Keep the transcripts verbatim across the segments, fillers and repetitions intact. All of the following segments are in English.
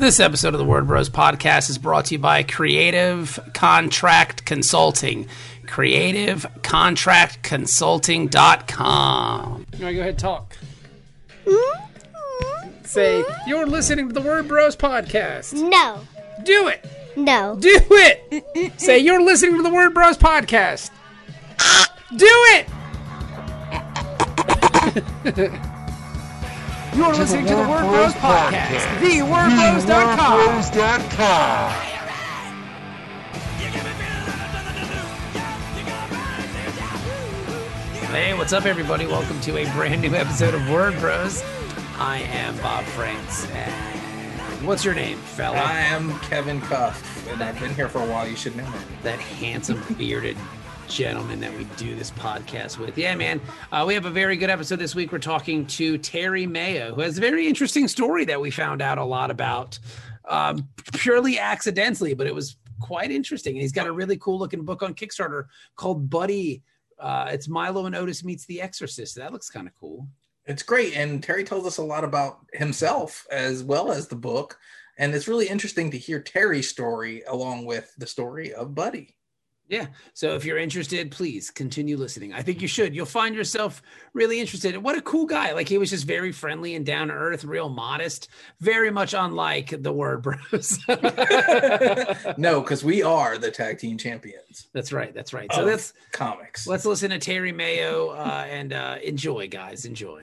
This episode of the Word Bros podcast is brought to you by Creative Contract Consulting. creative contract consulting dot com. All right, go ahead and talk. Say, you're listening to the Word Bros podcast. No. Do it. No. Do it. Say, you're listening to the Word Bros podcast. Do it. You're listening to the Word Bros podcast. the word bros dot com. Hey, what's up, everybody? Welcome to a brand new episode of Word Bros. I am Bob Franks. And what's your name, fella? I am Kevin Cuff, and I've been here for a while. You should know it. That handsome, bearded gentleman that we do this podcast with. Yeah, man. Uh, we have a very good episode this week. We're talking to Terry Mayo, who has a very interesting story that we found out a lot about, um, purely accidentally, but it was quite interesting. And he's got a really cool-looking book on Kickstarter called Buddy. Uh, it's Milo and Otis meets The Exorcist. That looks kind of cool. It's great. And Terry tells us a lot about himself as well as the book. And it's really interesting to hear Terry's story along with the story of Buddy. Yeah. So if you're interested, please continue listening. I think you should. You'll find yourself really interested. And what a cool guy. Like, he was just very friendly and down to earth, real modest, very much unlike the Word Bros. No, because we are the tag team champions. That's right. That's right. So that's comics. Let's listen to Terry Mayo uh, and uh, enjoy, guys. Enjoy.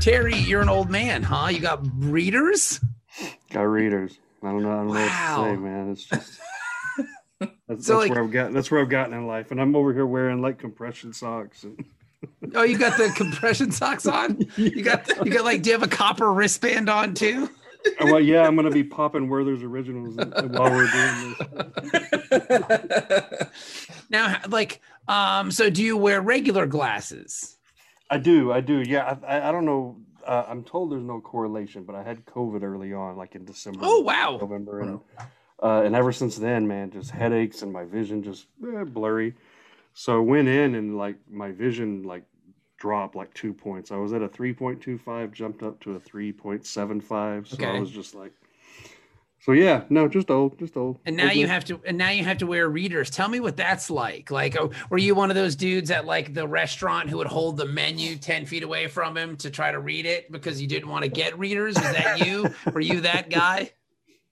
Terry, you're an old man, huh? You got readers? Got readers. I don't know, I don't know wow. what to say, man. It's just that's, that's so, like, where I've got. That's where I've gotten in life, and I'm over here wearing like compression socks. And... oh, you got the compression socks on? You got you got like? Do you have a copper wristband on too? Well, yeah, I'm gonna be popping Werther's Originals while we're doing this. Now, like, um, so do you wear regular glasses? I do, I do, yeah. I, I don't know. Uh, I'm told there's no correlation, but I had COVID early on, like in December. Oh wow! November, and, uh, and ever since then, man, just headaches and my vision just eh, blurry. So I went in and like my vision like dropped like two points. I was at a three point two five, jumped up to a three point seven five. So okay. I was just like, so yeah, no, just old, just old. And now old you old. have to, and now you have to wear readers. Tell me what that's like. Like, oh, were you one of those dudes at like the restaurant who would hold the menu ten feet away from him to try to read it because you didn't want to get readers? Was that you? Were you that guy?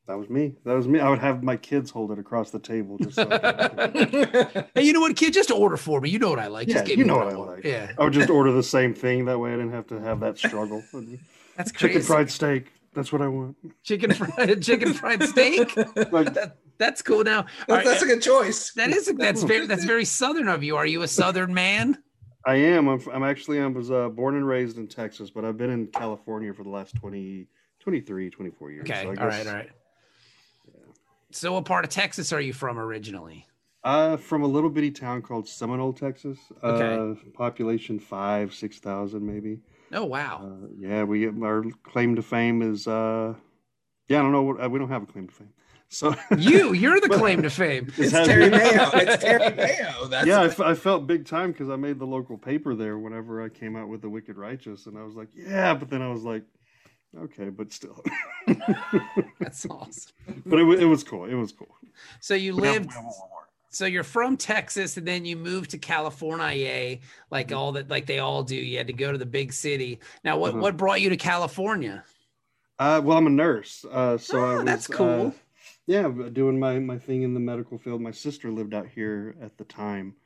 That was me. That was me. I would have my kids hold it across the table. Just so I hey, you know what, kid? Just order for me. You know what I like. Yeah, just give you me know what I like. Yeah. I would just order the same thing. That way, I didn't have to have that struggle. That's crazy. Chicken fried steak. That's what I want. Chicken fried, chicken fried steak. Like, that, that's cool. Now that's, that's a good choice. That is. That's very. That's very southern of you. Are you a southern man? I am. I'm. I'm actually. I was uh, born and raised in Texas, but I've been in California for the last twenty, twenty-three, twenty-four years. Okay. So I guess, all right. All right. Yeah. So, what part of Texas are you from originally? Uh, from a little bitty town called Seminole, Texas. Okay. Uh, population five, six thousand, maybe. Oh wow! Uh, yeah, we our claim to fame is uh, yeah. I don't know what we don't have a claim to fame. So you, you're the claim to fame. It's Terry Mayo. It's Terry Mayo. That's yeah, I, f- I felt big time because I made the local paper there whenever I came out with the Wicked Righteous, and I was like, yeah, but then I was like, okay, but still. That's awesome. But it was it was cool. It was cool. So you but lived. Now, So you're from Texas, and then you moved to California, like all that, like they all do. You had to go to the big city. Now, what, uh-huh. what brought you to California? Uh, well, I'm a nurse, uh, so oh, I was, that's cool. Uh, yeah, doing my my thing in the medical field. My sister lived out here at the time,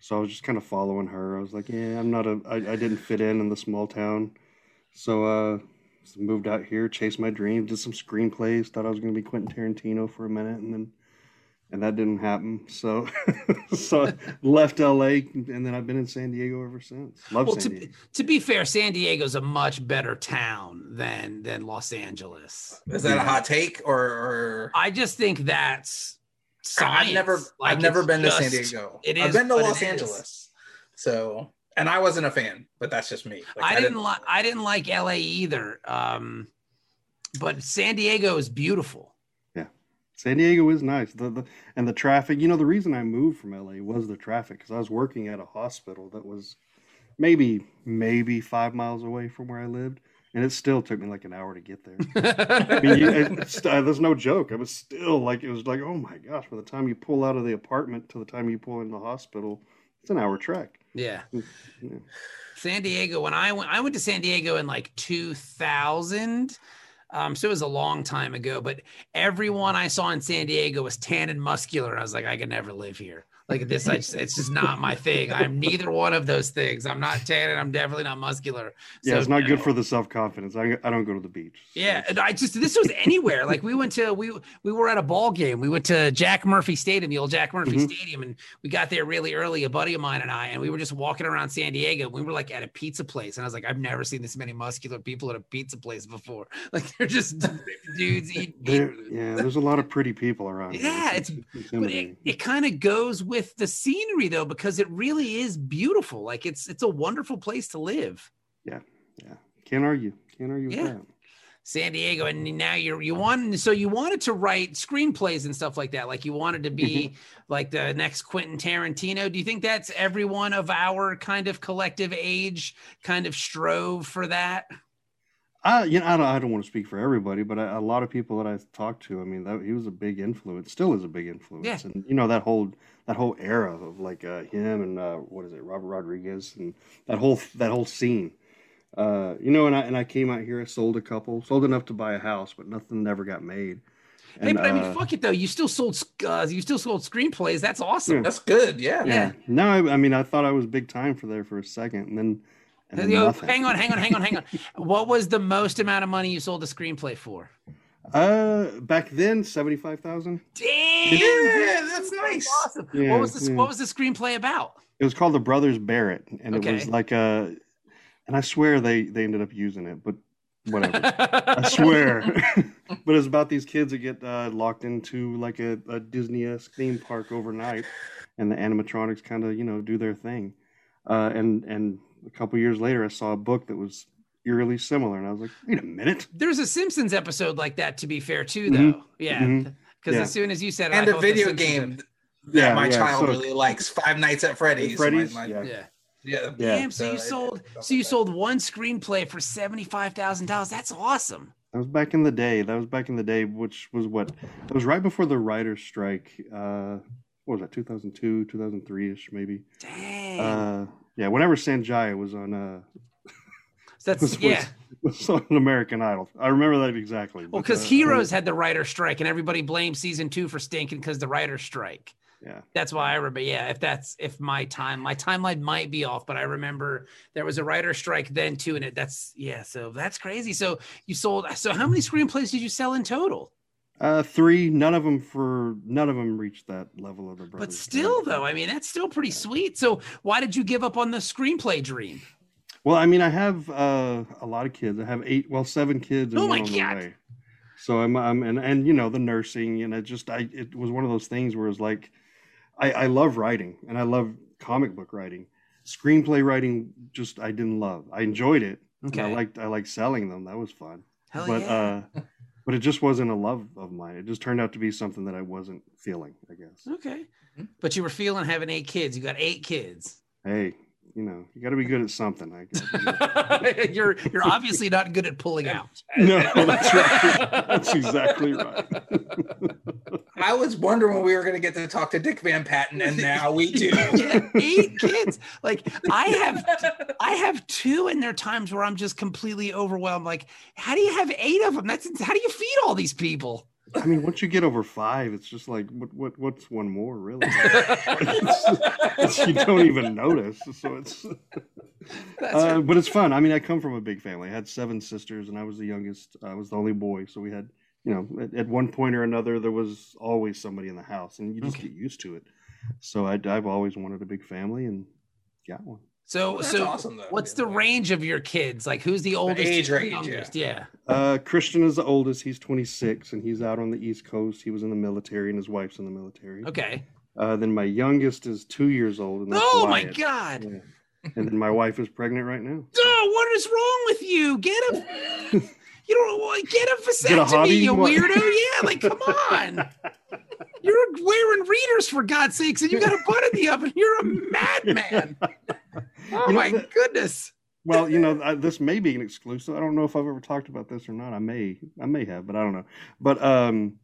so I was just kind of following her. I was like, yeah, I'm not a, I, I didn't fit in in the small town, so uh, so moved out here, chased my dream, did some screenplays, thought I was going to be Quentin Tarantino for a minute, and then. And that didn't happen, so so I left L A, and then I've been in San Diego ever since. Love well, San to, Diego. To be fair, San Diego's a much better town than than Los Angeles. Is that yeah. a hot take, or, or I just think that's science. I've never, like, I've never been just, to San Diego. It is, I've been to Los Angeles, is. so and I wasn't a fan, but that's just me. Like, I, I didn't like I didn't like L A either. Um, But San Diego is beautiful. Yeah. San Diego is nice. The, the, and the traffic, you know, the reason I moved from L A was the traffic, because I was working at a hospital that was maybe, maybe five miles away from where I lived. And it still took me like an hour to get there. I mean, you, it's, uh, there's no joke. I was still like, it was like, oh my gosh, by the time you pull out of the apartment to the time you pull into the hospital, it's an hour trek. Yeah. yeah. San Diego, when I went, I went to San Diego in like two thousand. Um, so it was a long time ago, but everyone I saw in San Diego was tan and muscular. I was like, I could never live here. Like this, I just, it's just not my thing. I'm neither one of those things. I'm not tan and I'm definitely not muscular. Yeah, so, it's not no. good for the self-confidence. I, I don't go to the beach. So. Yeah, and I just, this was anywhere. Like we went to, we we were at a ball game. We went to Jack Murphy Stadium, the old Jack Murphy mm-hmm. Stadium. And we got there really early, a buddy of mine and I, and we were just walking around San Diego. We were like at a pizza place. And I was like, I've never seen this many muscular people at a pizza place before. Like they're just dudes eating. There, yeah, there's a lot of pretty people around. Yeah, here. it's, it's but it, it kind of goes with with the scenery though, because it really is beautiful. Like it's it's a wonderful place to live. Yeah, yeah. Can't argue. Can't argue yeah. with that. San Diego, and now you're you want so you wanted to write screenplays and stuff like that. Like you wanted to be like the next Quentin Tarantino. Do you think that's everyone of our kind of collective age kind of strove for that? I, you know, I don't, I don't want to speak for everybody, but I, a lot of people that I talked to, I mean, that, he was a big influence, still is a big influence. Yeah. And, you know, that whole, that whole era of like uh, him and uh, what is it, Robert Rodriguez and that whole, that whole scene, uh, you know, and I, and I came out here, I sold a couple, sold enough to buy a house, but nothing never got made. And, hey, but I mean, uh, fuck it though. You still sold, uh, you still sold screenplays. That's awesome. Yeah. That's good. Yeah. Yeah. yeah. No, I, I mean, I thought I was big time for there for a second. And then, Yo, hang on, hang on, hang on, hang on. What was the most amount of money you sold a screenplay for? Uh, back then, seventy-five thousand. Damn, yeah, that's nice. Awesome. Yeah, what was the yeah. What was the screenplay about? It was called The Brothers Barrett, and okay. it was like a, and I swear they they ended up using it, but whatever. I swear. But it's about these kids that get uh, locked into like a, a Disney-esque theme park overnight, and the animatronics kind of you know do their thing, uh, and and. A couple years later, I saw a book that was eerily similar, and I was like, wait a minute. There's a Simpsons episode like that, to be fair, too, though. Mm-hmm. Yeah. Because mm-hmm. yeah. as soon as you said it, and I a video game that yeah, my yeah. child so, really likes, Five Nights at Freddy's. Freddy's? My, my, yeah. yeah. Yeah. Damn, so, so you sold so you sold one screenplay for seventy-five thousand dollars. That's awesome. That was back in the day. That was back in the day, which was what? It was right before the writer's strike. Uh, what was that, two thousand two, two thousand three-ish, maybe? Dang. Uh, Yeah, whenever Sanjaya was on, uh, so that's was, yeah, was, was on American Idol. I remember that exactly. Well, because uh, Heroes I mean, had the writer strike, and everybody blamed season two for stinking because the writer strike. Yeah, that's why I remember. Yeah, if that's if my time, my timeline might be off, but I remember there was a writer strike then too, and it that's yeah. So that's crazy. So you sold. So how many screenplays did you sell in total? Uh, three. None of them for none of them reached that level of the brothers. But still, though, I mean, that's still pretty sweet. So, why did you give up on the screenplay dream? Well, I mean, I have uh, a lot of kids. I have eight, well, seven kids. And oh my god! So I'm, I'm, and and you know, the nursing, and it just, I, it was one of those things where it's like, I, I love writing, and I love comic book writing, screenplay writing. Just I didn't love. I enjoyed it. Okay. I liked, I liked selling them. That was fun. Hell but, yeah. Uh, But it just wasn't a love of mine. It just turned out to be something that I wasn't feeling, I guess. Okay. But you were feeling having eight kids. You got eight kids. Hey, you know, you got to be good at something, I guess. you're you're obviously not good at pulling out. No, that's right. That's exactly right. I was wondering when we were going to get to talk to Dick Van Patten, and now we do. Yeah, eight kids. Like I have, I have two, and there are times where I'm just completely overwhelmed. Like, how do you have eight of them? That's how do you feed all these people? I mean, once you get over five, it's just like, what, what, what's one more, really? it's, it's, you don't even notice. So it's, uh, but it's fun. I mean, I come from a big family. I had seven sisters, and I was the youngest. I was the only boy, so we had. You know, at, at one point or another, there was always somebody in the house, and you just okay. get used to it. So I, I've always wanted a big family, and got one. So, well, so awesome, what's the range of your kids? Like, who's the oldest? The age range, youngest? yeah. yeah. Uh, Christian is the oldest. He's twenty-six, and he's out on the East Coast. He was in the military, and his wife's in the military. Okay. Uh, then my youngest is two years old. And oh my god. Yeah. And then my wife is pregnant right now. Oh, what is wrong with you? Get him. You don't want get a vasectomy, you one. weirdo. Yeah, like, come on. You're wearing readers, for God's sakes, and you got a butt in the oven. You're a madman. Oh, you know, my that, goodness. Well, you know, I, this may be an exclusive. I don't know if I've ever talked about this or not. I may, I may have, but I don't know. But um,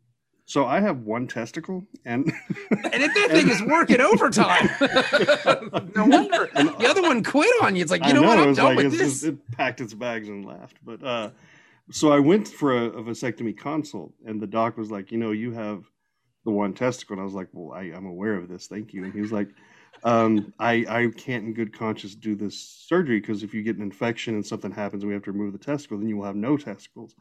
so I have one testicle, and and if that and, thing is working overtime, no wonder and, the other one quit on you. It's like, you know, know what? I'm done like, with this. Just, it packed its bags and left. But uh, so I went for a, a vasectomy consult, and the doc was like, you know, you have the one testicle. And I was like, well, I, I'm aware of this. Thank you. And he was like, um, I, I can't in good conscience do this surgery, because if you get an infection and something happens and we have to remove the testicle, then you will have no testicles.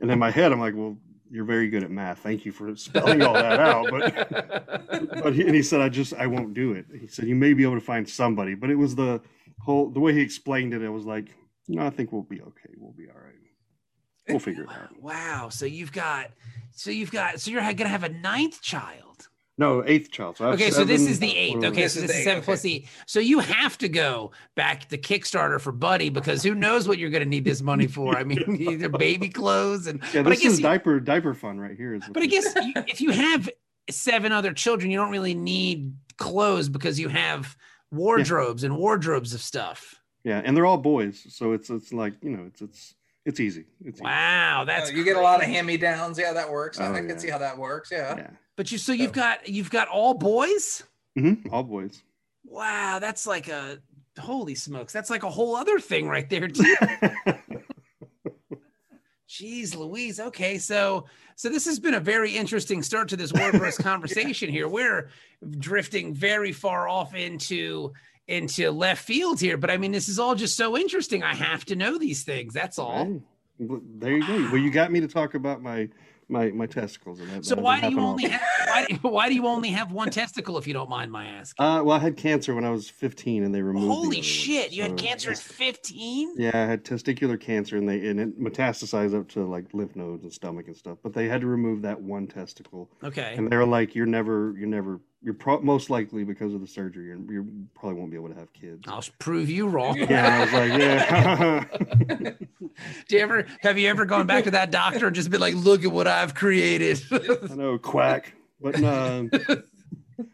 And in my head, I'm like, well, you're very good at math. Thank you for spelling all that out. But, but he, and he said, I just, I won't do it. He said, you may be able to find somebody, but it was the whole, the way he explained it, it was like, no, I think we'll be okay. We'll be all right. We'll figure it out. Wow. So you've got, so you've got, so you're going to have a ninth child. No, eighth child. So okay, seven, so this is the eighth. Okay, so this is seven plus the eight. So you have to go back to Kickstarter for Buddy, because who knows what you're going to need this money for. I mean, either baby clothes and... Yeah, but this I guess is you, diaper diaper fun right here. Is but I guess you, if you have seven other children, you don't really need clothes, because you have wardrobes yeah. and wardrobes of stuff. Yeah, and they're all boys. So it's it's like, you know, it's... it's It's easy. It's wow, easy. That's oh, you get a lot of hand-me-downs. Yeah, that works. I oh, think yeah. I can see how that works. Yeah. yeah. But you, so you've so. got you've got all boys. Mm-hmm. All boys. Wow, that's like a holy smokes. That's like a whole other thing right there too. Jeez Louise. Okay, so so this has been a very interesting start to this Word Bros conversation yeah. here. We're drifting very far off into. into left field here, but I mean, this is all just so interesting. I have to know these things. That's all. Hey, well, there you go. Well, you got me to talk about my my my testicles. And that, so that why do you only have, why, why do you only have one testicle, if you don't mind my asking? Uh, well, I had cancer when I was fifteen, and they removed. Holy the shit! One, you so. had cancer at fifteen? Yeah, I had testicular cancer, and they and it metastasized up to like lymph nodes and stomach and stuff. But they had to remove that one testicle. Okay. And they were like, "You're never, you're never." You're pro- most likely, because of the surgery, and you probably won't be able to have kids. I'll prove you wrong. Yeah, I was like, yeah. Do you ever have you ever gone back to that doctor and just been like, look at what I've created? I know, quack, but no,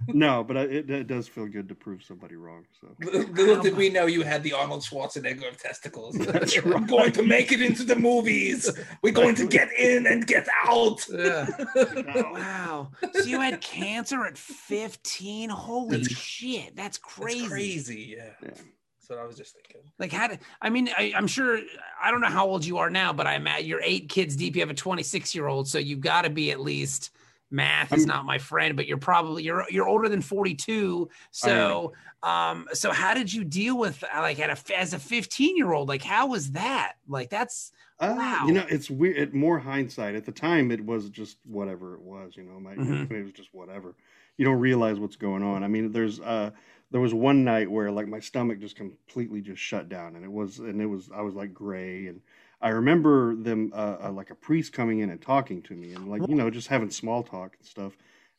no, but it, it does feel good to prove somebody wrong. So little did we know you had the Arnold Schwarzenegger of testicles. That's right. We're going to make it into the movies. We're going to get in and get out. Yeah. Wow. So you had cancer at fifteen? Holy that's, shit. That's crazy. That's crazy. Yeah. yeah. That's what I was just thinking. Like, how did I mean, I, I'm sure, I don't know how old you are now, but I'm at you're eight kids deep. You have a twenty-six year old. So you've got to be at least. Math is I'm, not my friend, but you're probably you're you're older than forty-two. So, um, so how did you deal with like at a as a fifteen year old? Like, how was that? Like, that's uh, wow. You know, it's weird. At more hindsight, at the time, it was just whatever it was. You know, my mm-hmm. it was just whatever. You don't realize what's going on. I mean, there's uh, there was one night where like my stomach just completely just shut down, and it was and it was I was like gray and. I remember them uh, uh, like a priest coming in and talking to me and like, you know, just having small talk and stuff.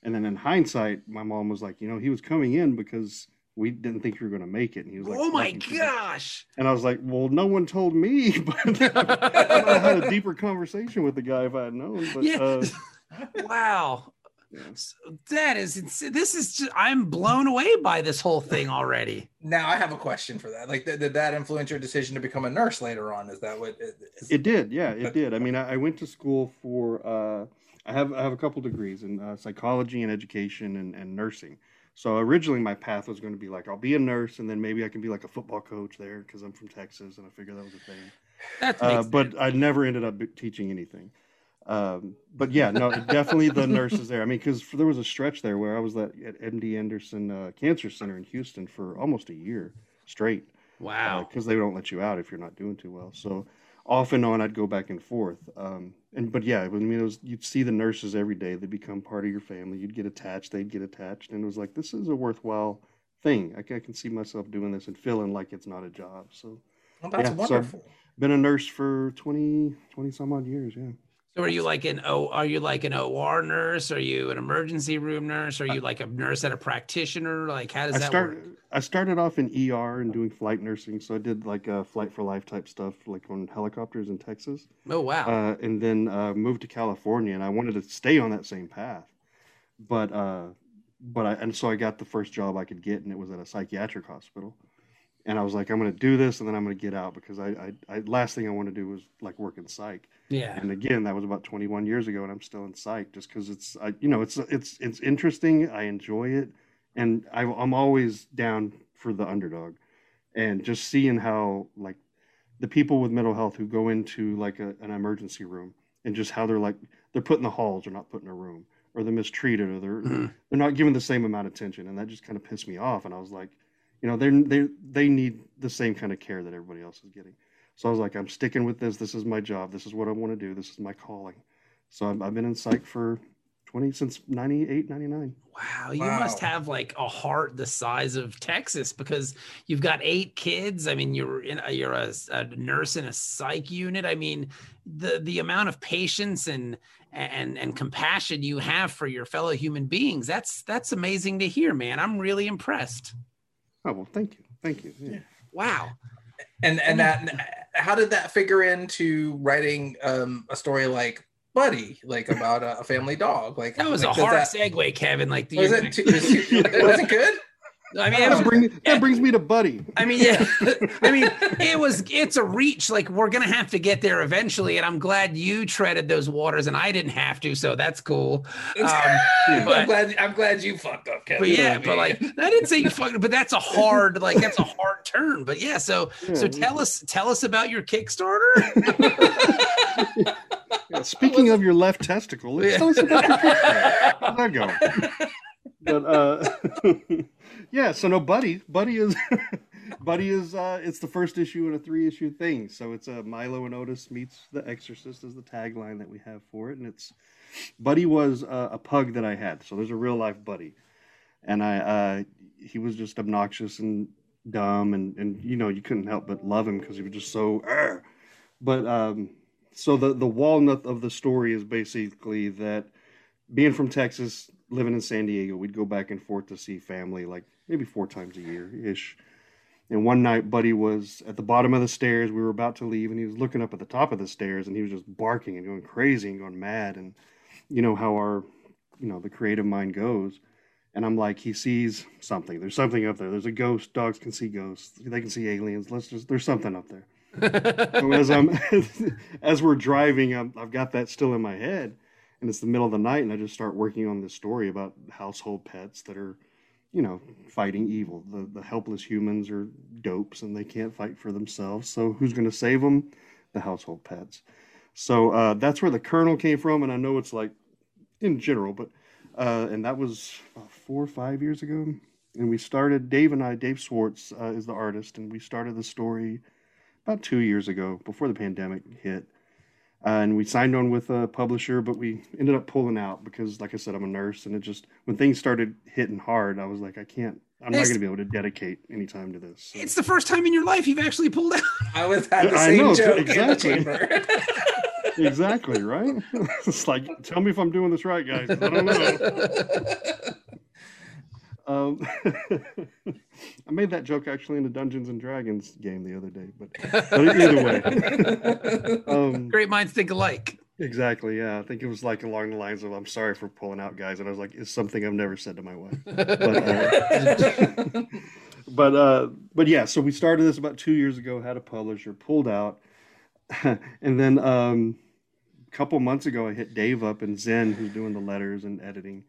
And then in hindsight, my mom was like, you know, he was coming in because we didn't think you were going to make it. And he was like, oh my gosh. And I was like, well, no one told me, but I had a deeper conversation with the guy if I had known. But, yeah. uh, wow. Yeah. So that is this is just, I'm blown away by this whole thing already. Now I have a question for that. Like, th- did that influence your decision to become a nurse later on? Is that what it, is... it did? Yeah, it did. I mean, I, I went to school for uh, I have I have a couple degrees in uh, psychology and education and, and nursing. So originally my path was going to be like I'll be a nurse and then maybe I can be like a football coach there because I'm from Texas and I figured that was a thing. That uh, but I never ended up teaching anything. Um, but yeah, no, definitely the nurses there. I mean, because there was a stretch there where I was at, at M D Anderson uh, Cancer Center in Houston for almost a year straight. Wow. Because uh, they don't let you out if you're not doing too well. So off and on, I'd go back and forth. Um, and but yeah, I mean, it was, you'd see the nurses every day. They'd become part of your family. You'd get attached. They'd get attached. And it was like, this is a worthwhile thing. I can, I can see myself doing this and feeling like it's not a job. So well, that's yeah, wonderful. So I've been a nurse for twenty, twenty some odd years. Yeah. So are you like an O? Are you like an O R nurse? Are you an emergency room nurse? Are you like a nurse at a practitioner? Like, how does I that start, work? I started off in E R and doing flight nursing, so I did like a flight for life type stuff, like on helicopters in Texas. Oh wow! Uh, and then uh, moved to California, and I wanted to stay on that same path, but uh, but I and so I got the first job I could get, and it was at a psychiatric hospital. And I was like, I'm going to do this, and then I'm going to get out because I, I, I last thing I want to do was like work in psych. Yeah. And again, that was about twenty-one years ago, and I'm still in psych just because it's, I, you know, it's it's it's interesting. I enjoy it, and I, I'm always down for the underdog, and just seeing how like the people with mental health who go into like a, an emergency room and just how they're like they're put in the halls or not put in a room, or they're mistreated, or they're mm. they're not given the same amount of attention, and that just kind of pissed me off. And I was like, you know, they they they need the same kind of care that everybody else is getting. So I was like, I'm sticking with this. This is my job. This is what I want to do. This is my calling. So I've, I've been in psych for twenty since ninety-eight, ninety-nine. Wow, you wow. must have like a heart the size of Texas because you've got eight kids. I mean, you're in a, you're a, a nurse in a psych unit. I mean, the the amount of patience and and and compassion you have for your fellow human beings, that's that's amazing to hear, man. I'm really impressed. Oh, well, thank you. Thank you. Yeah. Wow. And and that, how did that figure into writing um, a story like Buddy, like about a, a family dog? Like That was like, a hard that... segue, Kevin. Like, was it too, was, was it good? I mean, that, was, bring, that yeah. brings me to Buddy. I mean, yeah. I mean, it was. It's a reach. Like we're gonna have to get there eventually, and I'm glad you treaded those waters, and I didn't have to, so that's cool. Um, but, I'm glad. I'm glad you fucked up, Kevin. But yeah, but like I didn't say you fucked up, but that's a hard, like that's a hard turn. But yeah, so yeah, so yeah. tell us, tell us about your Kickstarter. yeah, speaking of your left testicle, yeah. tell us about your Kickstarter. There you go. But uh, yeah, so no, Buddy. Buddy is Buddy is uh, it's the first issue in a three issue thing. So it's a uh, Milo and Otis meets The Exorcist is the tagline that we have for it, and it's Buddy was uh, a pug that I had. So there's a real life Buddy, and I uh, he was just obnoxious and dumb, and and you know you couldn't help but love him because he was just so. Argh. But um, so the the walnut of the story is basically that being from Texas, living in San Diego, we'd go back and forth to see family like maybe four times a year-ish. And one night, Buddy was at the bottom of the stairs. We were about to leave, and he was looking up at the top of the stairs, and he was just barking and going crazy and going mad. And you know how our, you know, the creative mind goes. And I'm like, he sees something. There's something up there. There's a ghost. Dogs can see ghosts. They can see aliens. Let's just, there's something up there. So as I'm, as we're driving, I'm, I've got that still in my head. And it's the middle of the night, and I just start working on this story about household pets that are, you know, fighting evil. The the helpless humans are dopes, and they can't fight for themselves. So who's going to save them? The household pets. So uh, that's where the kernel came from, and I know it's like in general, but uh, and that was about four or five years ago. And we started, Dave and I, Dave Swartz uh, is the artist, and we started the story about two years ago before the pandemic hit. Uh, and we signed on with a publisher, but we ended up pulling out because, like I said, I'm a nurse. And it just, when things started hitting hard, I was like, I can't, I'm it's, not going to be able to dedicate any time to this. So. It's the first time in your life you've actually pulled out. I was had the same I know, joke exactly. in the Exactly, right? It's like, tell me if I'm doing this right, guys. I don't know. Um, I made that joke actually in a Dungeons and Dragons game the other day, but, but either way, um, great minds think alike. Exactly. Yeah. I think it was like along the lines of, I'm sorry for pulling out, guys. And I was like, it's something I've never said to my wife, but, uh, but, uh, but yeah, so we started this about two years ago, had a publisher, pulled out. And then, um, a couple months ago, I hit Dave up and Zen, who's doing the letters and editing.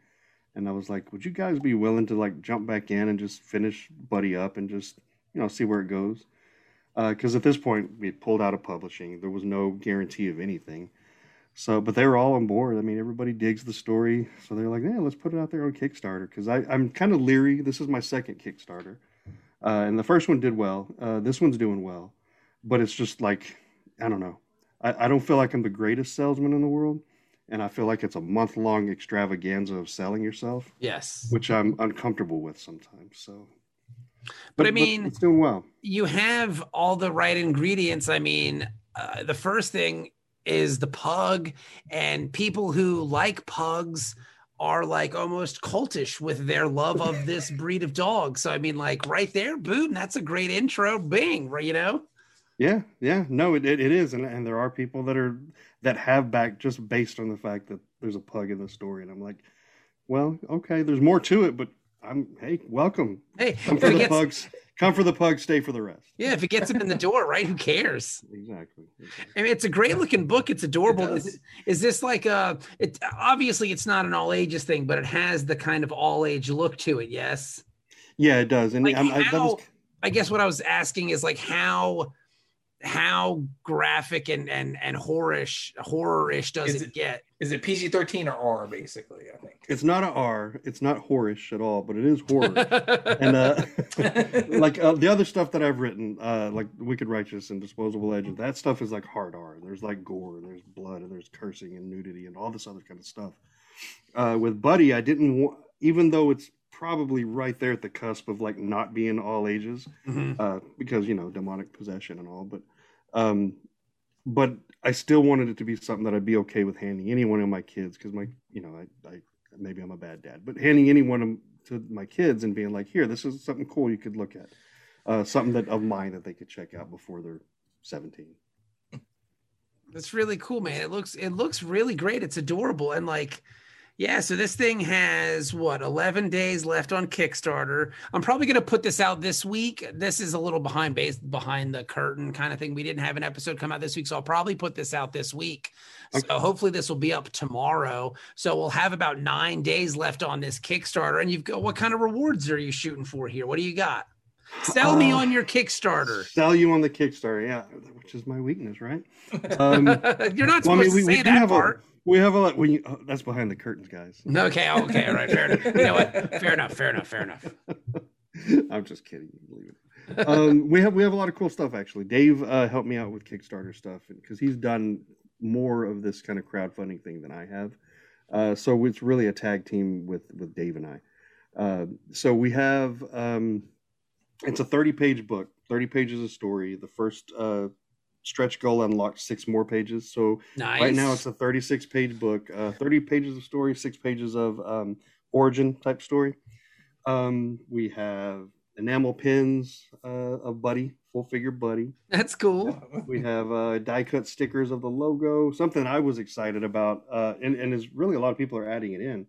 And I was like, would you guys be willing to like jump back in and just finish Buddy up and just, you know, see where it goes? Because uh, at this point, we had pulled out of publishing. There was no guarantee of anything. So, but they were all on board. I mean, everybody digs the story. So they're like, yeah, let's put it out there on Kickstarter. Because I'm kind of leery. This is my second Kickstarter. Uh, and the first one did well. Uh, this one's doing well. But it's just like, I don't know. I, I don't feel like I'm the greatest salesman in the world. And I feel like it's a month-long extravaganza of selling yourself. Yes. Which I'm uncomfortable with sometimes. So, But, but I mean, but it's doing well. You have all the right ingredients. I mean, uh, the first thing is the pug, and people who like pugs are like almost cultish with their love of this breed of dog. So I mean, like right there, boom, that's a great intro, bing, you know? Yeah, yeah, no, it it, it is, and and there are people that are that have back just based on the fact that there's a pug in the story, and I'm like, well, okay, there's more to it, but I'm hey, welcome, hey, come for the gets, pugs, come for the pugs, stay for the rest. Yeah, if it gets them in the door, right? Who cares? Exactly. exactly. I mean, it's a great looking book. It's adorable. It is, is this like a? It obviously it's not an all ages thing, but it has the kind of all age look to it. Yes. Yeah, it does, and like I'm, how, I, that was... I guess what I was asking is like how. How graphic and and and horror-ish, horror-ish does it, it get? Is it P G thirteen or R? Basically, I think it's not an R. It's not horror-ish at all, but it is horror. and uh, like uh, the other stuff that I've written, uh, like Wicked Righteous and Disposable Legends, that stuff is like hard R. There's like gore, and there's blood, and there's cursing and nudity and all this other kind of stuff. Uh, with Buddy, I didn't want, even though it's probably right there at the cusp of like not being all ages, mm-hmm. uh, because, you know, demonic possession and all, but um, but I still wanted it to be something that I'd be okay with handing any one of my kids, because my, you know, I, I maybe I'm a bad dad, but handing any one to my kids and being like, here, this is something cool you could look at, uh, something that of mine that they could check out before they're seventeen. That's really cool, man. It looks it looks really great. It's adorable, and like. Yeah, so this thing has, what, eleven days left on Kickstarter. I'm probably going to put this out this week. This is a little behind base, behind the curtain kind of thing. We didn't have an episode come out this week, so I'll probably put this out this week. Okay. So hopefully this will be up tomorrow. So we'll have about nine days left on this Kickstarter. And you've got, what kind of rewards are you shooting for here? What do you got? Sell uh, me on your Kickstarter. Sell you on the Kickstarter, yeah, which is my weakness, right? Um, You're not supposed well, I mean, we, to say we that part. A, We have a lot. When you, oh, that's behind the curtains, guys. Okay. Okay. All right. Fair enough. You know what? Fair enough. Fair enough. Fair enough. I'm just kidding. Believe it. Um, we have we have a lot of cool stuff actually. Dave uh, helped me out with Kickstarter stuff because he's done more of this kind of crowdfunding thing than I have. Uh, so it's really a tag team with with Dave and I. Uh, so we have um, it's a thirty page book, thirty pages of story. The first. Uh, Stretch goal unlocked six more pages. So nice. Right now it's a thirty-six page book, uh, thirty pages of story, six pages of um, origin type story. Um, we have enamel pins uh, of Buddy, full figure Buddy. That's cool. Uh, we have uh, die cut stickers of the logo. Something I was excited about, uh, and, and is really a lot of people are adding it in,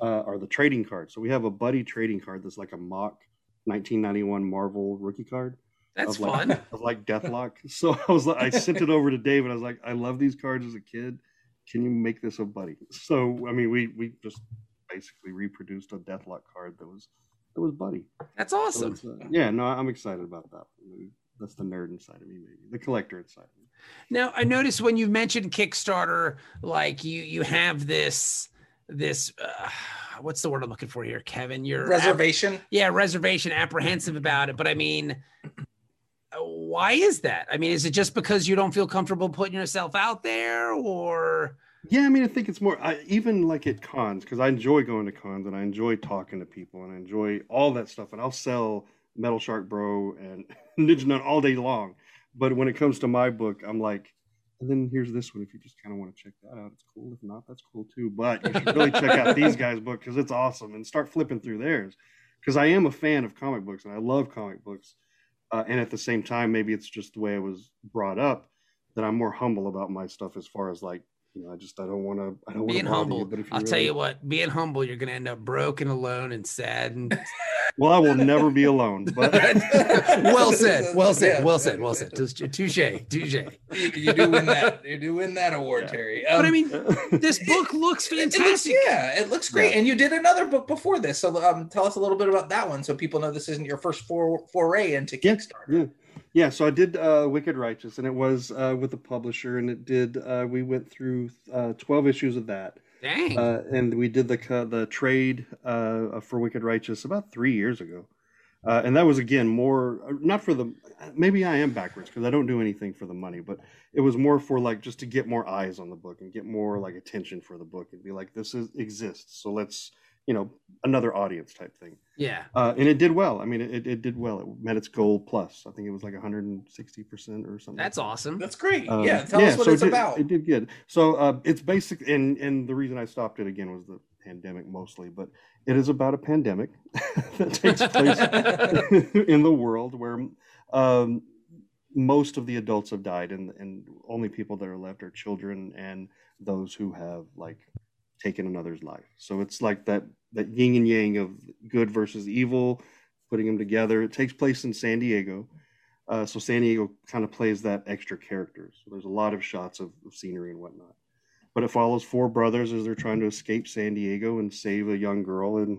uh, are the trading cards. So we have a Buddy trading card that's like a mock nineteen ninety-one Marvel rookie card. That's of like, fun. Of like Deathlock. So I was like, I sent it over to Dave and I was like, I love these cards as a kid. Can you make this a Buddy? So I mean, we we just basically reproduced a Deathlock card that was that was Buddy. That's awesome. So uh, yeah, no, I'm excited about that. That's the nerd inside of me, maybe the collector inside of me. Now I noticed when you mentioned Kickstarter, like you you have this this. Uh, what's the word I'm looking for here, Kevin? Your reservation. App- yeah, reservation, apprehensive about it, but I mean. Why is that? I mean, is it just because you don't feel comfortable putting yourself out there, or? Yeah, I mean, I think it's more I, even like at cons, because I enjoy going to cons and I enjoy talking to people and I enjoy all that stuff. And I'll sell Metal Shark Bro and Ninja Nut all day long. But when it comes to my book, I'm like, and then here's this one. If you just kind of want to check that out, it's cool. If not, that's cool too. But you should really check out these guys' book because it's awesome and start flipping through theirs. Because I am a fan of comic books and I love comic books. Uh, and at the same time, maybe it's just the way I was brought up that I'm more humble about my stuff as far as like, you know, I just, I don't want to, I don't want to bother humble. You, but if you I'll really... tell you what, being humble, you're going to end up broke and alone and sad. And... Well, I will never be alone. But well said, well said, well said, well said. Touche, touche. You do win that. You do win that award, yeah. Terry. Um, but I mean, this book looks fantastic. It looks, yeah, it looks great. Yeah. And you did another book before this. So um, tell us a little bit about that one so people know this isn't your first for, foray into Kickstarter. Yeah. Yeah, so I did uh, Wicked Righteous, and it was uh, with the publisher, and it did. Uh, we went through uh, twelve issues of that. Dang. Uh, and we did the uh, the trade uh, for Wicked Righteous about three years ago, uh, and that was again more not for the. Maybe I am backwards because I don't do anything for the money, but it was more for like just to get more eyes on the book and get more like attention for the book and be like, this is, exists, so let's you know, another audience type thing. Yeah. Uh, and it did well. I mean, it, it did well. It met its goal plus. I think it was like one hundred sixty percent or something. That's awesome. That's great. Um, yeah. Tell yeah, us what so it's it did, about. It did good. So uh, it's basic. And, and the reason I stopped it again was the pandemic mostly, but it is about a pandemic that takes place in the world where um, most of the adults have died, and, and only people that are left are children and those who have like taken another's life. So it's like that, that yin and yang of good versus evil, putting them together. It takes place in San Diego. Uh, so San Diego kind of plays that extra character. So there's a lot of shots of, of scenery and whatnot. But it follows four brothers as they're trying to escape San Diego and save a young girl and,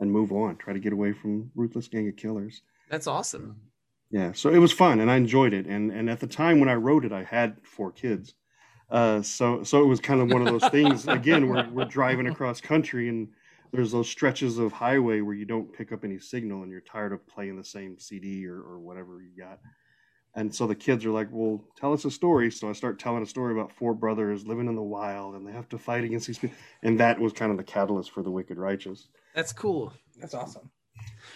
and move on, try to get away from ruthless gang of killers. That's awesome. Yeah. So it was fun and I enjoyed it. And, and at the time when I wrote it, I had four kids. Uh, so, so it was kind of one of those things, again, we're, we're driving across country and there's those stretches of highway where you don't pick up any signal and you're tired of playing the same C D or, or whatever you got. And so the kids are like, well, tell us a story. So I start telling a story about four brothers living in the wild and they have to fight against these people. And that was kind of the catalyst for the Wicked Righteous. That's cool. That's awesome.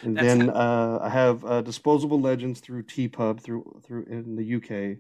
And That's then, uh, I have, uh, Disposable Legends through T-Pub through, through in the U K.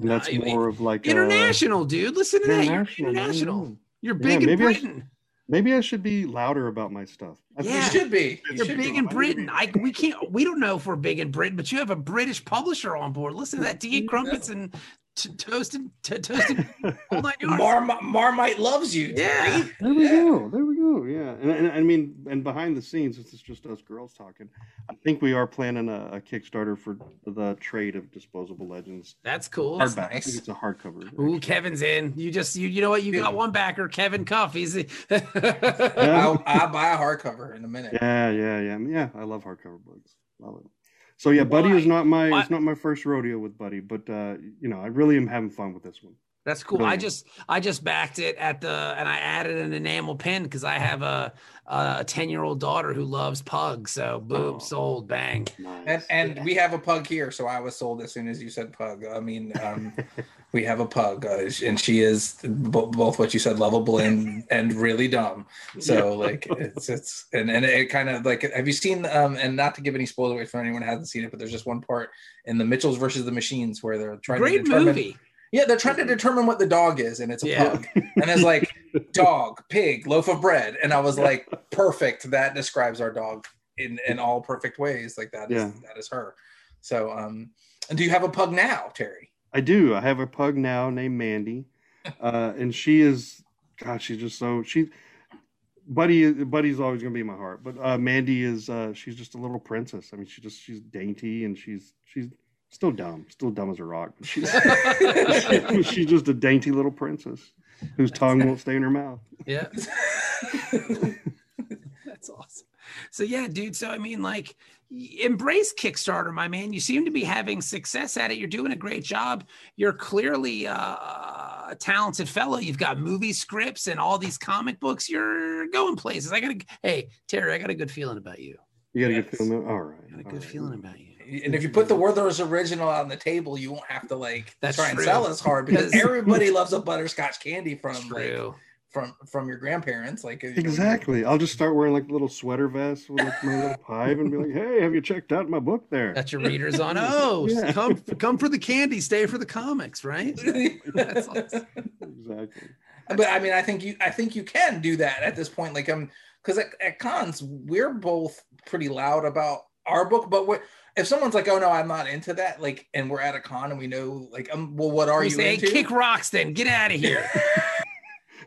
And that's no, more of like international, a, dude. Listen to international, that. You're international. You're big yeah, in Britain. I sh- maybe I should be louder about my stuff. I yeah, you should be. You You're should big be. in Britain. I we can't. We don't know if we're big in Britain, but you have a British publisher on board. Listen to that. Do you eat crumpets no. and t- toasted, t- toasted. All nine yards. Marm- Marmite loves you. Yeah. Right? There we yeah. go. There we go. Yeah. And, and I mean, and behind the scenes, it's just us girls talking. I think we are planning a, a Kickstarter for the trade of Disposable Legends. That's cool. That's nice. I think it's a hardcover. Ooh, Kevin's in. You just, you, you know what? You yeah. got one backer, Kevin Cuff. He's. The... I'll, I'll buy a hardcover in a minute. Yeah, yeah, yeah, yeah. I love hardcover books. Love it. So yeah, Buddy Why? is not my Why? it's not my first rodeo with Buddy, but uh, you know, I really am having fun with this one. That's cool. Really. I just I just backed it at the and I added an enamel pin because I have a a ten-year-old daughter who loves pugs. So boom, oh, sold, bang. Nice. And and we have a pug here, so I was sold as soon as you said pug. I mean, um, we have a pug, uh, and she is b- both what you said, lovable and and really dumb. So yeah. like it's it's and and it kind of like have you seen um and not to give any spoiler away for anyone who hasn't seen it, but there's just one part in the Mitchells versus the Machines where they're trying Great to determine. Movie. Yeah, they're trying to determine what the dog is, and it's a yeah. pug. And it's like, dog, pig, loaf of bread. And I was like, perfect. That describes our dog in, in all perfect ways. Like, that is yeah. that is her. So, um, and do you have a pug now, Terry? I do. I have a pug now named Mandy. Uh, and she is, God, she's just so, she, Buddy, Buddy's always going to be in my heart. But uh, Mandy is, uh, she's just a little princess. I mean, she just, she's dainty, and she's, she's, Still dumb, still dumb as a rock. She's, she's just a dainty little princess whose tongue won't stay in her mouth. Yeah. That's awesome. So, yeah, dude. So, I mean, like, embrace Kickstarter, my man. You seem to be having success at it. You're doing a great job. You're clearly uh, a talented fellow. You've got movie scripts and all these comic books. You're going places. I got a, hey, Terry, I got a good feeling about you. You got a yes. good feeling? All right. I got a good right. feeling about you. And if you put the Werther's Original on the table, you won't have to like That's try and true. sell as hard because everybody loves a butterscotch candy from like, from from your grandparents. Like exactly, know. I'll just start wearing like a little sweater vest with like, my little pipe and be like, "Hey, have you checked out my book there?" That's your readers on. Oh, yeah. come come for the candy, stay for the comics, right? That's awesome. Exactly. But I mean, I think you I think you can do that at this point. Like I'm because at, at cons we're both pretty loud about our book, but what. If someone's like, "Oh no, I'm not into that," like, and we're at a con and we know, like, um, well, what are we you say, into? Kick rocks, then get out of here.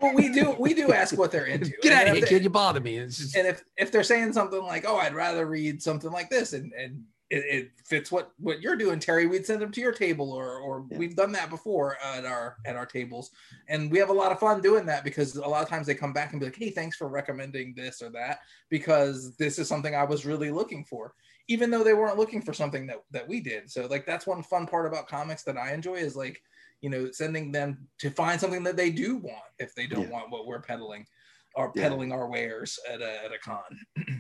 Well, we do, we do ask what they're into. Get out of here, they, kid! You bother me. It's just... And if if they're saying something like, "Oh, I'd rather read something like this," and and it, it fits what what you're doing, Terry, we'd send them to your table, or or yeah. we've done that before at our at our tables, and we have a lot of fun doing that because a lot of times they come back and be like, "Hey, thanks for recommending this or that because this is something I was really looking for." Even though they weren't looking for something that, that we did. So like, that's one fun part about comics that I enjoy is like, you know, sending them to find something that they do want if they don't yeah. want what we're peddling or yeah. peddling our wares at a, at a con.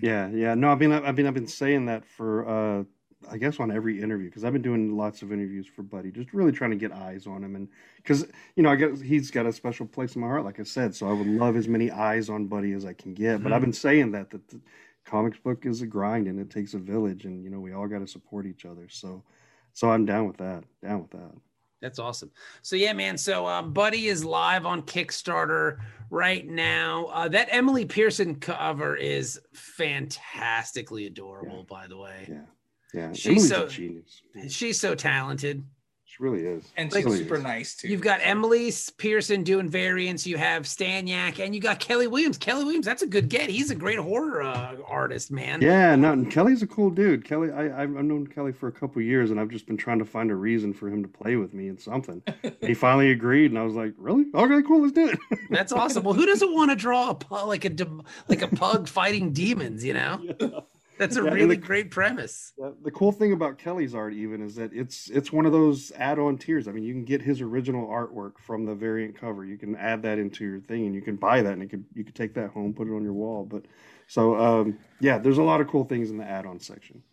Yeah. Yeah. No, I mean, I, I mean, I've been saying that for, uh, I guess on every interview, because I've been doing lots of interviews for Buddy, just really trying to get eyes on him. And because, you know, I guess he's got a special place in my heart, like I said, so I would love as many eyes on Buddy as I can get. But mm. I've been saying that, that the comics book is a grind and it takes a village, and, you know, we all got to support each other. So, so I'm down with that. Down with that. That's awesome. So, yeah, man. So uh, Buddy is live on Kickstarter right now. Uh, that Emily Pearson cover is fantastically adorable, yeah. by the way. Yeah. Yeah, she's Emily's so a genius. She's so talented. She really is. And she's really super is. nice too. You've got Emily Pearson doing variants. You have Staniak, and you got Kelly Williams. Kelly Williams, that's a good get. He's a great horror uh, artist, man. Yeah, no, and Kelly's a cool dude. Kelly, I, I've known Kelly for a couple years, and I've just been trying to find a reason for him to play with me in something. He finally agreed, and I was like, "Really? Okay, cool. Let's do it." That's awesome. Well, who doesn't want to draw a pug, like a like a pug fighting demons? You know. Yeah. That's a yeah, really the, great premise. Yeah, the cool thing about Kelly's art even is that it's it's one of those add-on tiers. I mean, you can get his original artwork from the variant cover. You can add that into your thing, and you can buy that, and it could, you could take that home, put it on your wall. But so, um, yeah, there's a lot of cool things in the add-on section.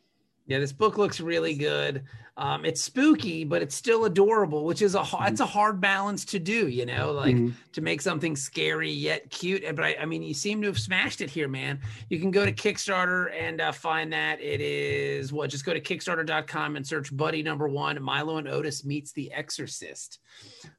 Yeah, this book looks really good. Um, it's spooky, but it's still adorable, which is a mm-hmm. it's a hard balance to do, you know, like mm-hmm. to make something scary yet cute. But I, I mean, you seem to have smashed it here, man. You can go to Kickstarter and uh, find that. It is what? Just go to kickstarter dot com and search Buddy number one, Milo and Otis meets The Exorcist.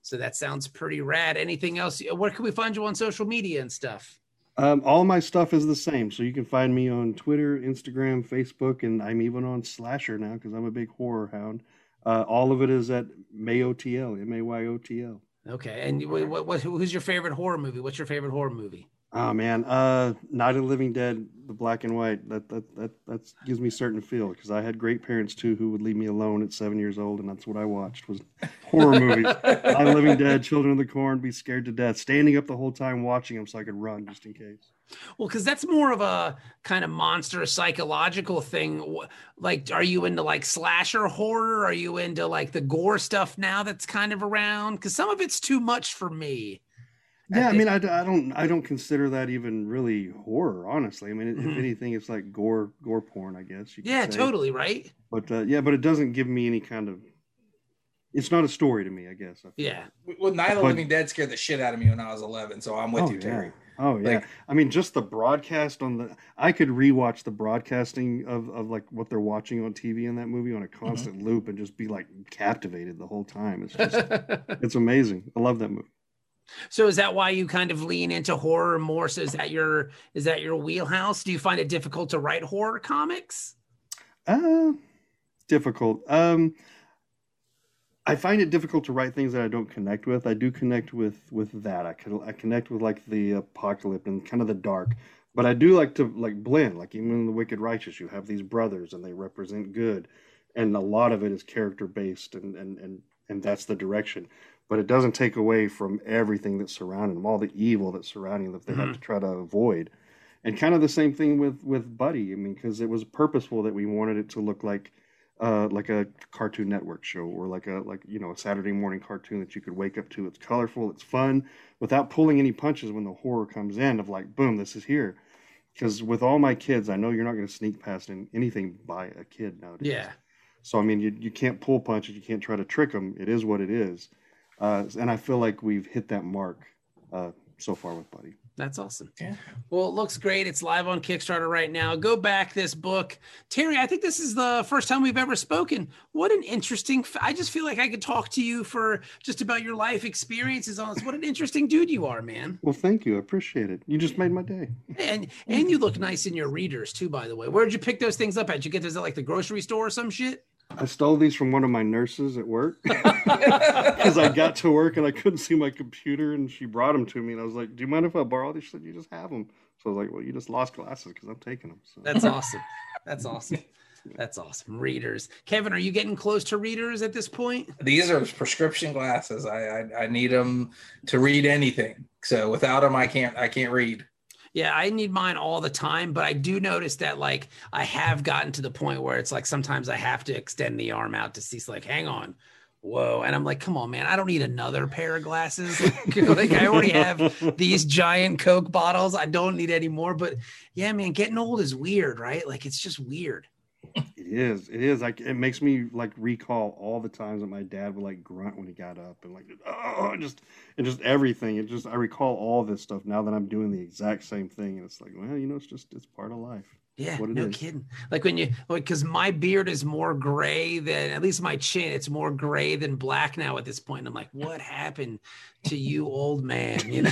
So that sounds pretty rad. Anything else? Where can we find you on social media and stuff? Um, all my stuff is the same, so you can find me on Twitter, Instagram, Facebook, and I'm even on Slasher now because I'm a big horror hound. Uh, all of it is at Mayotl, M A Y O T L. Okay, and what, what, who's your favorite horror movie? What's your favorite horror movie? Oh man, uh, Night of the Living Dead, the black and white. That that that that gives me a certain feel because I had great parents too who would leave me alone at seven years old, and that's what I watched was horror movies. Night of the Living Dead, Children of the Corn, be scared to death, standing up the whole time watching them so I could run just in case. Well, because that's more of a kind of monster psychological thing. Like, are you into like slasher horror? Are you into like the gore stuff now that's kind of around? Because some of it's too much for me. Yeah, I mean, I, I don't I don't consider that even really horror, honestly. I mean, if mm-hmm. anything, it's like gore gore porn, I guess. You could yeah, say. Totally, right? But uh, yeah, but it doesn't give me any kind of. It's not a story to me, I guess. I yeah. Well, Night of the Living Dead scared the shit out of me when I was eleven, so I'm with oh, you, Terry. Yeah. Oh yeah. Like, I mean, just the broadcast on the. I could rewatch the broadcasting of of like what they're watching on T V in that movie on a constant mm-hmm. loop and just be like captivated the whole time. It's just it's amazing. I love that movie. So is that why you kind of lean into horror more? So is that your is that your wheelhouse? Do you find it difficult to write horror comics? Uh, difficult. Um, I find it difficult to write things that I don't connect with. I do connect with with that. I could I connect with like the apocalypse and kind of the dark. But I do like to like blend. Like even in The Wicked Righteous, you have these brothers and they represent good, and a lot of it is character based, and and and and that's the direction. But it doesn't take away from everything that's surrounding them, all the evil that's surrounding them that they mm-hmm. have to try to avoid. And kind of the same thing with, with Buddy. I mean, because it was purposeful that we wanted it to look like uh, like a Cartoon Network show or like a like you know a Saturday morning cartoon that you could wake up to. It's colorful, it's fun, without pulling any punches when the horror comes in of like, boom, this is here. Because with all my kids, I know you're not going to sneak past anything by a kid nowadays. Yeah. So, I mean, you you can't pull punches. You can't try to trick them. It is what it is. Uh, and I feel like we've hit that mark uh, so far with Buddy. That's awesome. Yeah. Well, it looks great. It's live on Kickstarter right now. Go back this book. Terry, I think this is the first time we've ever spoken. What an interesting, f- I just feel like I could talk to you for just about your life experiences on this. What an interesting dude you are, man. Well, thank you. I appreciate it. You just made my day. And and you look nice in your readers too, by the way. Where'd you pick those things up at? Did you get those at like the grocery store or some shit? I stole these from one of my nurses at work because I got to work and I couldn't see my computer, and she brought them to me, and I was like, "Do you mind if I borrow these?" She said, "You just have them." So I was like, "Well, you just lost glasses because I'm taking them." So. That's awesome. That's awesome. That's awesome. Readers, Kevin, are you getting close to readers at this point? These are prescription glasses. I I, I need them to read anything. So without them, I can't I can't read. Yeah, I need mine all the time, but I do notice that like I have gotten to the point where it's like sometimes I have to extend the arm out to see, like, hang on, whoa. And I'm like, come on, man, I don't need another pair of glasses. Like, like I already have these giant Coke bottles. I don't need any more. But yeah, man, getting old is weird, right? Like it's just weird. It is. It is. Like, it makes me like recall all the times that my dad would like grunt when he got up and like, oh, just and just everything. It just I recall all this stuff now that I'm doing the exact same thing, and it's like, well, you know, it's just it's part of life. Yeah, what it no is. Kidding. Like when you, like, because my beard is more gray than, at least my chin, it's more gray than black now at this point. And I'm like, what happened to you, old man? You know,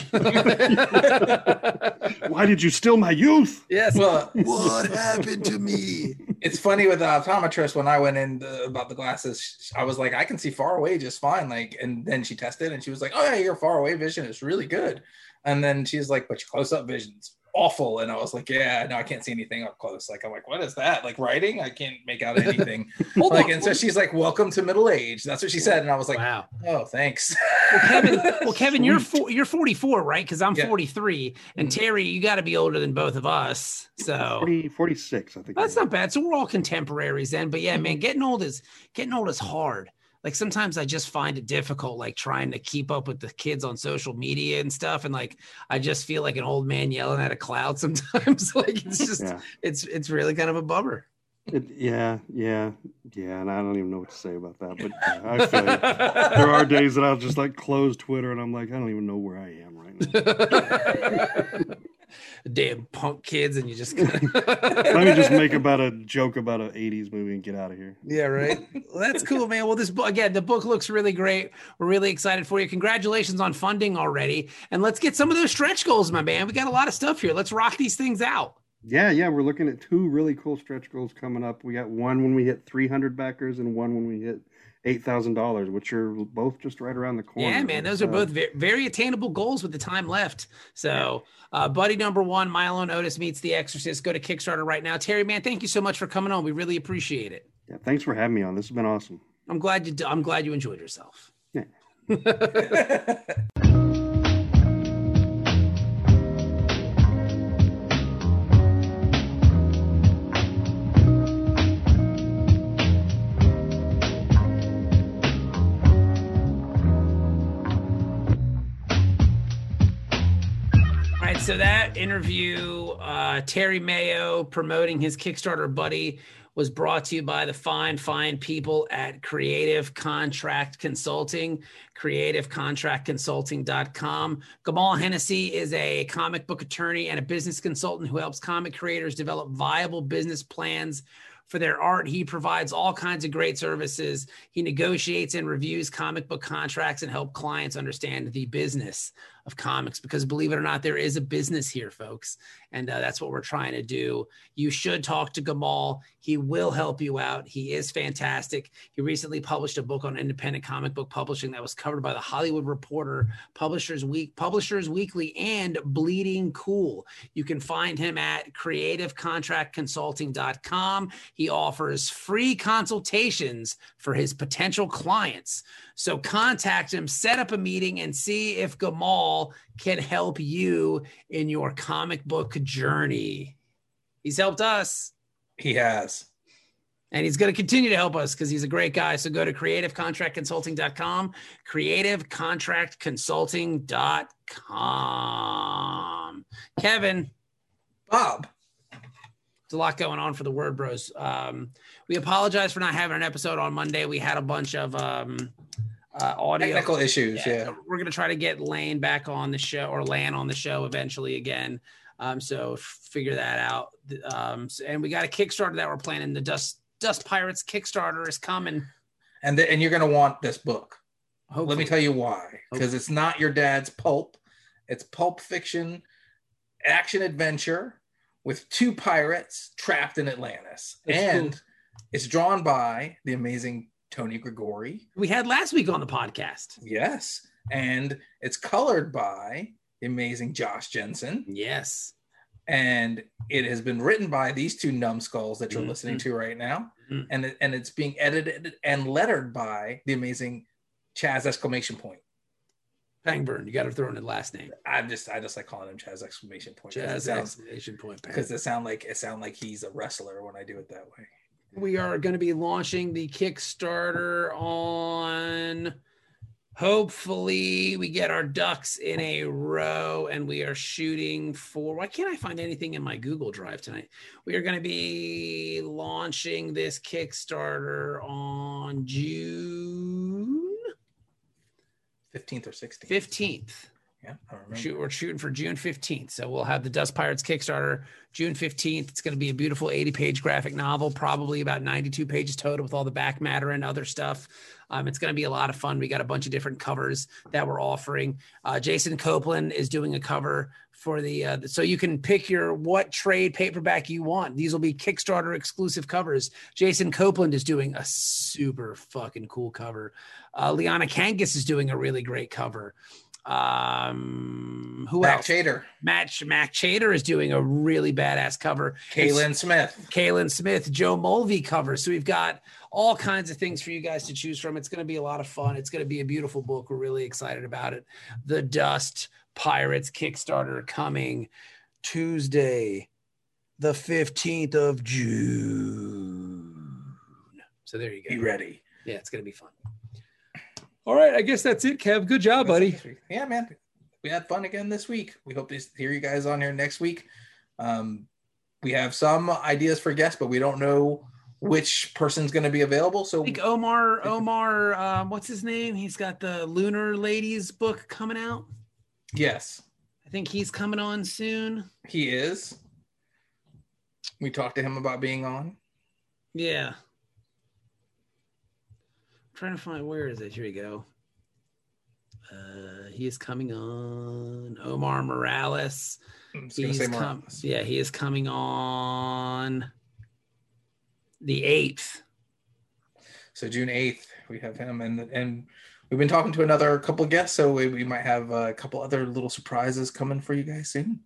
why did you steal my youth? Yes. Well, what happened to me? It's funny with an optometrist. When I went in the, about the glasses, I was like, I can see far away just fine. Like, and then she tested and she was like, oh yeah, your far away vision is really good. And then she's like, but your close up vision's awful. And I was like, yeah, no, I can't see anything up close. Like, I'm like, what is that? Like writing? I can't make out anything. Hold like, on. And so she's like, welcome to middle age. That's what she said. And I was like, wow. Oh, thanks. Well, Kevin, well, Kevin, you're four, you're forty-four, right? Because I'm yeah. forty-three. And Terry, you got to be older than both of us. So forty, forty-six, I think. That's not bad. So we're all contemporaries then. But yeah, man, getting old is getting old is hard. Like sometimes I just find it difficult, like trying to keep up with the kids on social media and stuff. And like, I just feel like an old man yelling at a cloud sometimes. Like it's just, yeah. it's, it's really kind of a bummer. It, yeah. Yeah. Yeah. And I don't even know what to say about that, but I feel like there are days that I'll just like close Twitter and I'm like, I don't even know where I am right now. Damn punk kids, and you just kind of let me just make about a joke about an eighties movie and get out of here. Yeah, right. Well, that's cool, man. Well, this book, again, the book looks really great. We're really excited for you. Congratulations on funding already, and let's get some of those stretch goals, my man. We got a lot of stuff here. Let's rock these things out. Yeah, yeah. We're looking at two really cool stretch goals coming up. We got one when we hit three hundred backers, and one when we hit eight thousand dollars, which are both just right around the corner. Yeah, man, those so. are both very, very attainable goals with the time left. So, uh, Buddy number one, Milo and Otis meets The Exorcist. Go to Kickstarter right now. Terry, man, thank you so much for coming on. We really appreciate it. Yeah, thanks for having me on. This has been awesome. I'm glad you. I'm glad you enjoyed yourself. Yeah. So that interview, uh, Terry Mayo promoting his Kickstarter Buddy, was brought to you by the fine, fine people at Creative Contract Consulting, creative contract consulting dot com. Gamal Hennessy is a comic book attorney and a business consultant who helps comic creators develop viable business plans for their art. He provides all kinds of great services. He negotiates and reviews comic book contracts and help clients understand the business of comics, because believe it or not, there is a business here, folks. And uh, that's what we're trying to do. You should talk to Gamal. He will help you out. He is fantastic. He recently published a book on independent comic book publishing that was covered by The Hollywood Reporter, Publishers Week, Publishers Weekly, and Bleeding Cool. You can find him at creative contract consulting dot com. He offers free consultations for his potential clients. So contact him, set up a meeting, and see if Gamal can help you in your comic book journey. He's helped us. He has. And he's going to continue to help us because he's a great guy. So go to creative contract consulting dot com, creative contract consulting dot com. Kevin. Bob. A lot going on for the Word Bros. Um, we apologize for not having an episode on Monday. We had a bunch of um, uh, audio technical issues. Yeah, yeah. We're going to try to get Lane back on the show, or Lan on the show eventually again. Um, so figure that out. Um, so, and we got a Kickstarter that we're planning. The Dust Dust Pirates Kickstarter is coming, and the, and you're going to want this book. Hopefully. Let me tell you why. Because it's not your dad's pulp. It's pulp fiction, action adventure, with two pirates trapped in Atlantis. That's and cool. It's drawn by the amazing Tony Gregori. We had last week on the podcast. Yes. And it's colored by the amazing Josh Jensen. Yes. And it has been written by these two numbskulls that you're mm-hmm. listening to right now. Mm-hmm. And, it, and it's being edited and lettered by the amazing Chaz exclamation point. Pangburn, you got to throw in the last name. I just, I just like calling him Chaz exclamation point. Chaz sounds, exclamation point. Because it sound like it sound like he's a wrestler when I do it that way. We are going to be launching the Kickstarter on Hopefully we get our ducks in a row and we are shooting for, why can't I find anything in my Google Drive tonight? We are going to be launching this Kickstarter on June fifteenth or sixteenth. fifteenth. Yeah, I remember. Shoot, we're shooting for June fifteenth. So we'll have the Dust Pirates Kickstarter June fifteenth. It's going to be a beautiful eighty page graphic novel, probably about ninety-two pages total with all the back matter and other stuff. Um, it's going to be a lot of fun. We got a bunch of different covers that we're offering. Uh, Jason Copeland is doing a cover for the, uh, so you can pick your, what trade paperback you want. These will be Kickstarter exclusive covers. Jason Copeland is doing a super fucking cool cover. Uh, Liana Kangas is doing a really great cover. Um, who Mac else? Chater. Matt Mac Chater is doing a really badass cover. Kaylin Smith. Kaylin Smith, Joe Mulvey cover. So we've got all kinds of things for you guys to choose from. It's going to be a lot of fun. It's going to be a beautiful book. We're really excited about it. The Dust Pirates Kickstarter coming Tuesday, the fifteenth of June. So there you go. Be ready. Yeah, it's going to be fun. All right, I guess that's it, Kev. Good job, buddy. Yeah, man. We had fun again this week. We hope to hear you guys on here next week. Um, we have some ideas for guests, but we don't know which person's going to be available. So I think Omar, Omar, um, what's his name? He's got the Lunar Ladies book coming out. Yes. I think he's coming on soon. He is. We talked to him about being on. Yeah. Trying to find, where is it? Here we go. Uh, he is coming on. Omar Morales. He's com- yeah, he is coming on the eighth. So June eighth, we have him, and and we've been talking to another couple of guests, so we, we might have a couple other little surprises coming for you guys soon.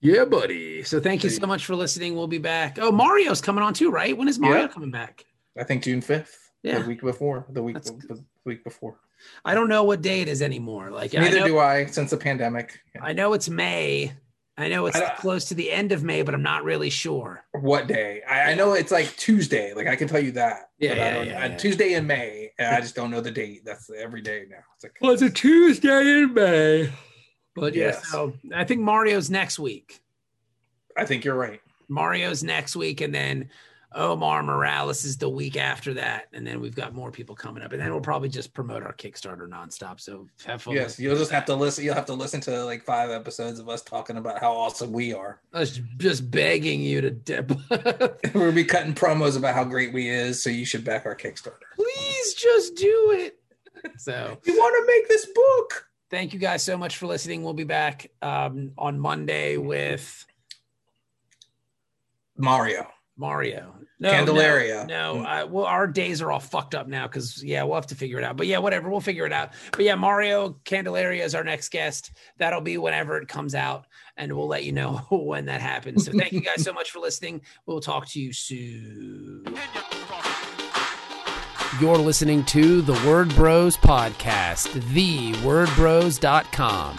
Yeah, buddy. So thank you so much for listening. We'll be back. Oh, Mario's coming on too, right? When is Mario yeah. coming back? I think June fifth. Yeah. The week before, the week, the week before. I don't know what day it is anymore. Like Neither I know, do I, since the pandemic. Yeah. I know it's May. I know it's I close to the end of May, but I'm not really sure. What day? I, I know it's like Tuesday. Like I can tell you that. Yeah, yeah, I don't, yeah, I, yeah. Tuesday in May. And I just don't know the date. That's every day now. It's like, well, it's a Tuesday in May. But yes. yeah, so I think Mario's next week. I think you're right. Mario's next week, and then Omar Morales is the week after that, and then we've got more people coming up, and then we'll probably just promote our Kickstarter nonstop. So have fun. Yes, you'll just have to listen. You'll have to listen to like five episodes of us talking about how awesome we are. Us just begging you to dip. We'll be cutting promos about how great we is, so you should back our Kickstarter. Please just do it. So you want to make this book. Thank you guys so much for listening. We'll be back um, on Monday with Mario. Mario. No, Candelaria. No, no I, well, our days are all fucked up now because, yeah, we'll have to figure it out. But, yeah, whatever. We'll figure it out. But, yeah, Mario Candelaria is our next guest. That'll be whenever it comes out, and we'll let you know when that happens. So thank you guys so much for listening. We'll talk to you soon. You're listening to the Word Bros Podcast, the word bros dot com.